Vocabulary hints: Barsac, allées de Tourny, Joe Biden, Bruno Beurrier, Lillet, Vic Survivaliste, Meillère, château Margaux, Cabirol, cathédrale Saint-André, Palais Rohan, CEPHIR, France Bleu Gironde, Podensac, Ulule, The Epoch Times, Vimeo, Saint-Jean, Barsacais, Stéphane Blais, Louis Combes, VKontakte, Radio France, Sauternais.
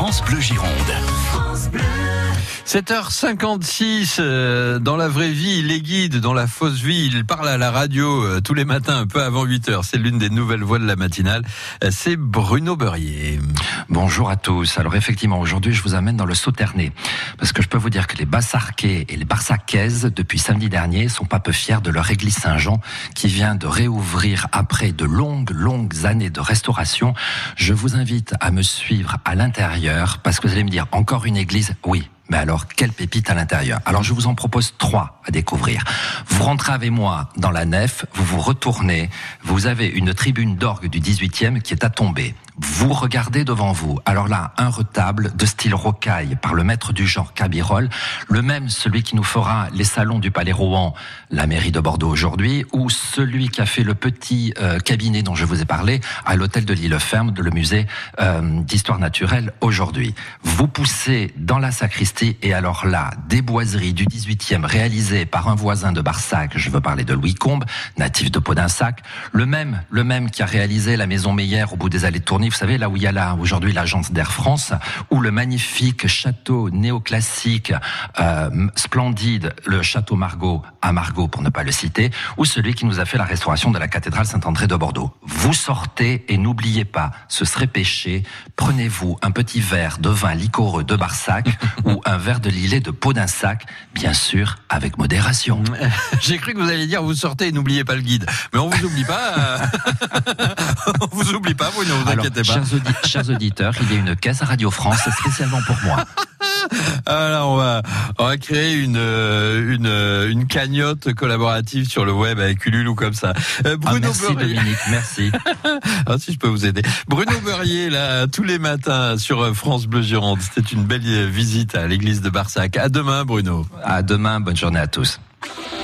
France Bleu Gironde. 7h56, dans la vraie vie, les guides, dans la fausse vie, ils parlent à la radio tous les matins un peu avant 8h. C'est l'une des nouvelles voix de la matinale, c'est Bruno Beurrier. Bonjour à tous. Alors effectivement, aujourd'hui, je vous amène dans le Sauternais, parce que je peux vous dire que les Barsacais et les Barsacaises, depuis samedi dernier, sont pas peu fiers de leur église Saint-Jean, qui vient de réouvrir après de longues années de restauration. Je vous invite à me suivre à l'intérieur, parce que vous allez me dire, encore une église? Oui. Mais alors, quelle pépite à l'intérieur. Alors, je vous en propose 3 à découvrir. Vous rentrez avec moi dans la nef, vous vous retournez, vous avez une tribune d'orgue du 18e qui est à tomber. Vous regardez devant vous. Alors là, un retable de style rocaille par le maître du genre Cabirol, le même celui qui nous fera les salons du Palais Rohan, la mairie de Bordeaux aujourd'hui, ou celui qui a fait le petit cabinet dont je vous ai parlé à l'hôtel de l'Île-Ferme, le musée d'histoire naturelle aujourd'hui. Vous poussez dans la sacristie et alors là, des boiseries du 18e réalisées par un voisin de Barsac, je veux parler de Louis Combes, natif de Podensac, le même qui a réalisé la maison Meillère au bout des allées de Tourny, vous savez, là où il y a là aujourd'hui l'agence d'Air France, ou le magnifique château néoclassique splendide, le château Margaux à Margaux pour ne pas le citer, ou celui qui nous a fait la restauration de la cathédrale Saint-André de Bordeaux. Vous sortez et n'oubliez pas, ce serait péché, prenez-vous un petit verre de vin liquoreux de Barsac ou un verre de Lillet de Podensac, bien sûr avec modération. J'ai cru que vous alliez dire vous sortez et n'oubliez pas le guide, mais on vous oublie pas. On vous oublie pas, vous ne vous inquiétez pas. Chers auditeurs, il y a une caisse à Radio France spécialement pour moi. Alors on va créer une cagnotte collaborative sur le web avec Ulule ou comme ça. Bruno Beurrier. Dominique, merci. Ah, si je peux vous aider. Bruno Beurrier là tous les matins sur France Bleu Gironde. C'était une belle visite à l'église de Barsac. À demain Bruno. À demain, bonne journée à tous.